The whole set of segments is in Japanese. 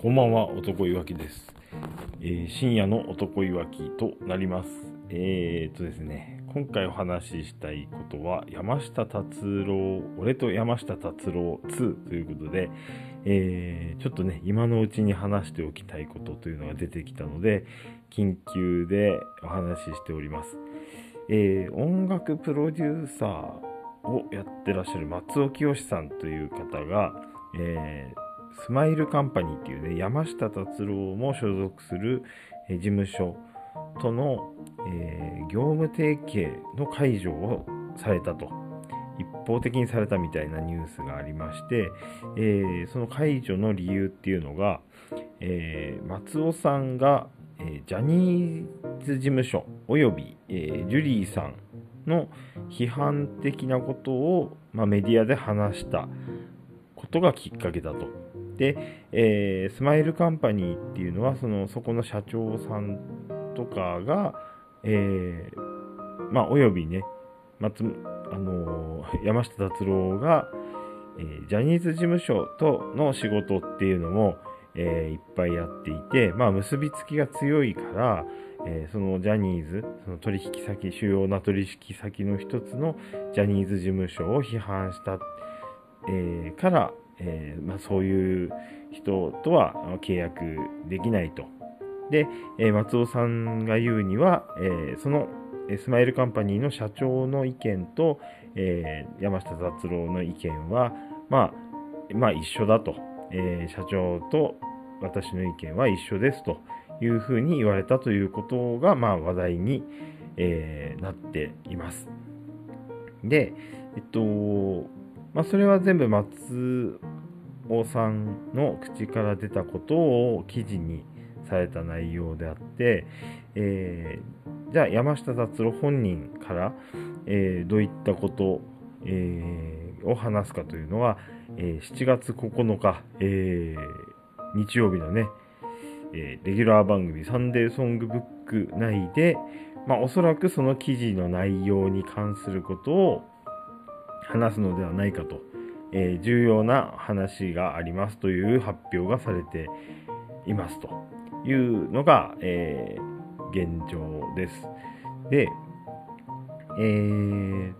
こんばんは、男いわきです。深夜の男いわきとなります。ですね、今回お話ししたいことは山下達郎、俺と山下達郎2ということで、ちょっとね、今のうちに話しておきたいことというのが出てきたので、緊急でお話ししております。音楽プロデューサーをやってらっしゃる松尾清さんという方が、スマイルカンパニーっていうね、山下達郎も所属する事務所との、業務提携の解除をされたと、一方的にされたみたいなニュースがありまして、その解除の理由っていうのが、松尾さんがジャニーズ事務所およびジュリーさんの批判的なことを、メディアで話したことがきっかけだと。で、スマイルカンパニーっていうのはそこの社長さんとかが、およびね、山下達郎が、ジャニーズ事務所との仕事っていうのも、いっぱいやっていて、結びつきが強いから、そのジャニーズ、その取引先、主要な取引先の一つのジャニーズ事務所を批判した、から、そういう人とは契約できないと。で、松尾さんが言うには、そのスマイルカンパニーの社長の意見と、山下達郎の意見は、一緒だと。社長と私の意見は一緒ですというふうに言われたということが、話題に、なっています。で、それは全部松尾さんの口から出たことを記事にされた内容であって、じゃあ山下達郎本人から、どういったこと、を話すかというのは、7月9日、日曜日のね、レギュラー番組サンデーソングブック内で、おそらくその記事の内容に関することを話すのではないかと、重要な話がありますという発表がされていますというのが、現状です。で、今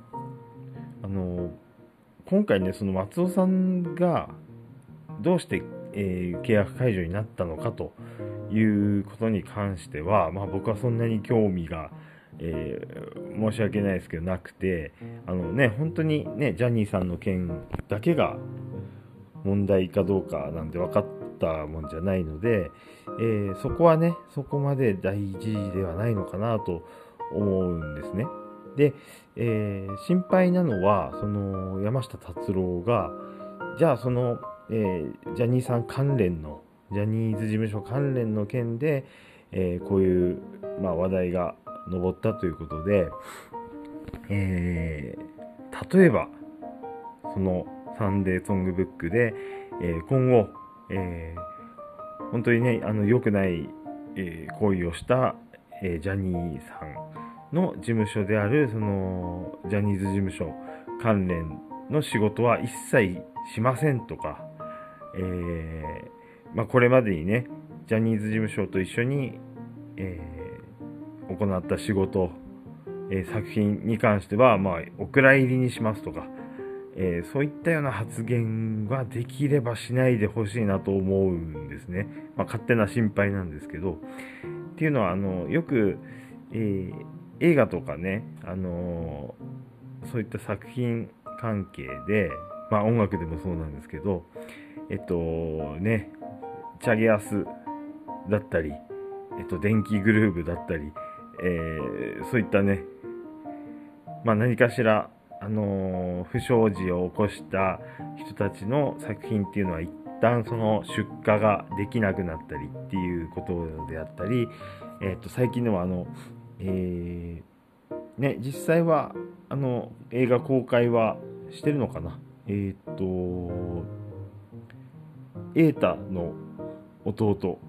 回ね、その松尾さんがどうして、契約解除になったのかということに関しては、僕はそんなに興味が、申し訳ないですけどなくて、本当にね、ジャニーさんの件だけが問題かどうかなんて分かったもんじゃないので、そこはね、そこまで大事ではないのかなと思うんですね。で、心配なのはその山下達郎がじゃあその、ジャニーさん関連のジャニーズ事務所関連の件で、こういう、話題が上ったということで、例えばそのサンデーソングブックで、今後、本当にね、良くない、行為をした、ジャニーさんの事務所であるそのジャニーズ事務所関連の仕事は一切しませんとか、これまでにね、ジャニーズ事務所と一緒に、行った仕事、作品に関しては、お蔵入りにしますとか、そういったような発言はできればしないでほしいなと思うんですね。勝手な心配なんですけど、っていうのはよく、映画とかね、そういった作品関係で、音楽でもそうなんですけど、チャゲアスだったり、電気グルーヴだったり、そういったね、何かしら、不祥事を起こした人たちの作品っていうのは一旦その出荷ができなくなったりっていうことであったり、最近では実際は映画公開はしてるのかな、瑛太の弟、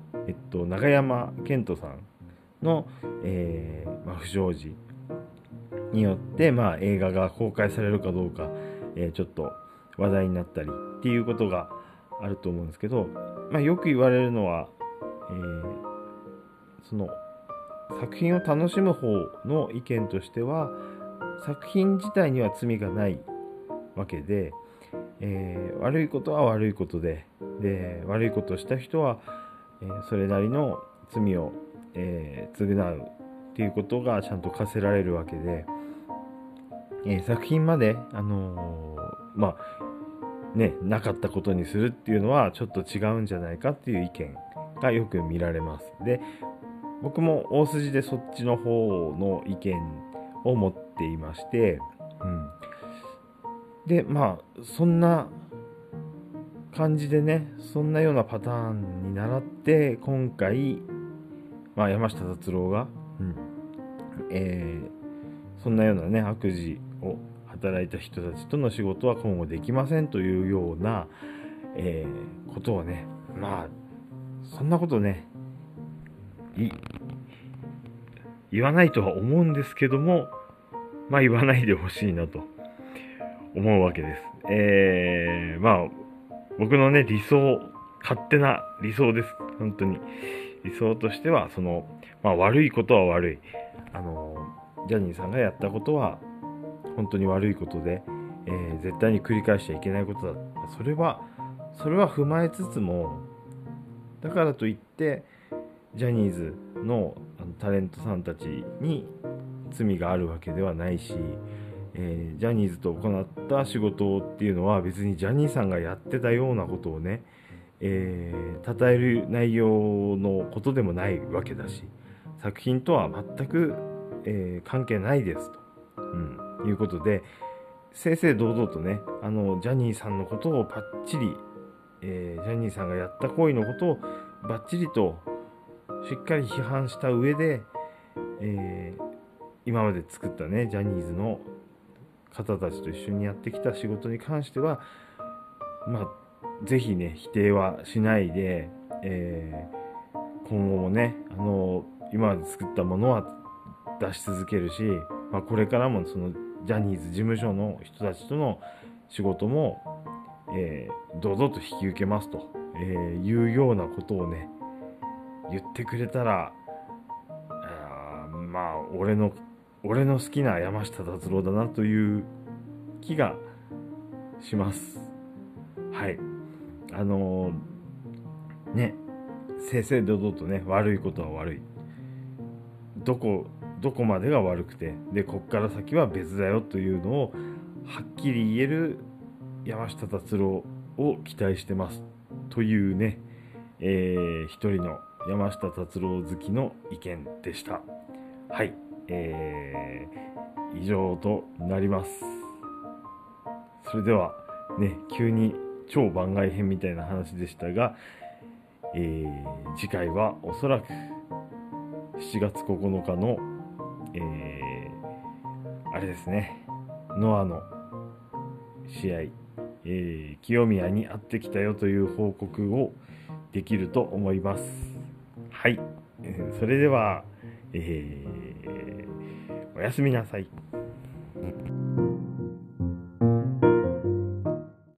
永山絢斗さんの、不祥事によって、映画が公開されるかどうか、ちょっと話題になったりっていうことがあると思うんですけど、よく言われるのは、その作品を楽しむ方の意見としては、作品自体には罪がないわけで、悪いことは悪いことで悪いことをした人は、それなりの罪を、償うっていうことがちゃんと課せられるわけで、作品までなかったことにするっていうのはちょっと違うんじゃないかっていう意見がよく見られます。で、僕も大筋でそっちの方の意見を持っていまして、でそんな感じでね、そんなようなパターンに倣って今回、山下達郎が、そんなようなね悪事を働いた人たちとの仕事は今後できませんというような、ことをね、そんなことね言わないとは思うんですけども、言わないでほしいなと思うわけです。僕のね勝手な理想です。本当に理想としては、その、悪いことは悪い、ジャニーさんがやったことは本当に悪いことで、絶対に繰り返しちゃいけないことだ。それは踏まえつつも、だからといってジャニーズのタレントさんたちに罪があるわけではないし、ジャニーズと行った仕事っていうのは別にジャニーさんがやってたようなことをね、称える内容のことでもないわけだし、作品とは全く、関係ないですと、いうことで、正々堂々とね、ジャニーさんのことをバッチリ、ジャニーさんがやった行為のことをバッチリとしっかり批判した上で、今まで作ったねジャニーズの方たちと一緒にやってきた仕事に関しては、ぜひね否定はしないで、今後もね今まで作ったものは出し続けるし、これからもそのジャニーズ事務所の人たちとの仕事も、堂々と引き受けますと、いうようなことをね言ってくれたら、俺の好きな山下達郎だなという気がします。はい。正々堂々とね、悪いことは悪い。どこまでが悪くて、で、こっから先は別だよというのをはっきり言える山下達郎を期待してますというね、一人の山下達郎好きの意見でした。はい、以上となります。それではね、急に超番外編みたいな話でしたが、次回はおそらく7月9日の、あれですね、ノアの試合、清宮に会ってきたよという報告をできると思います。はい、それでは、おやすみなさい。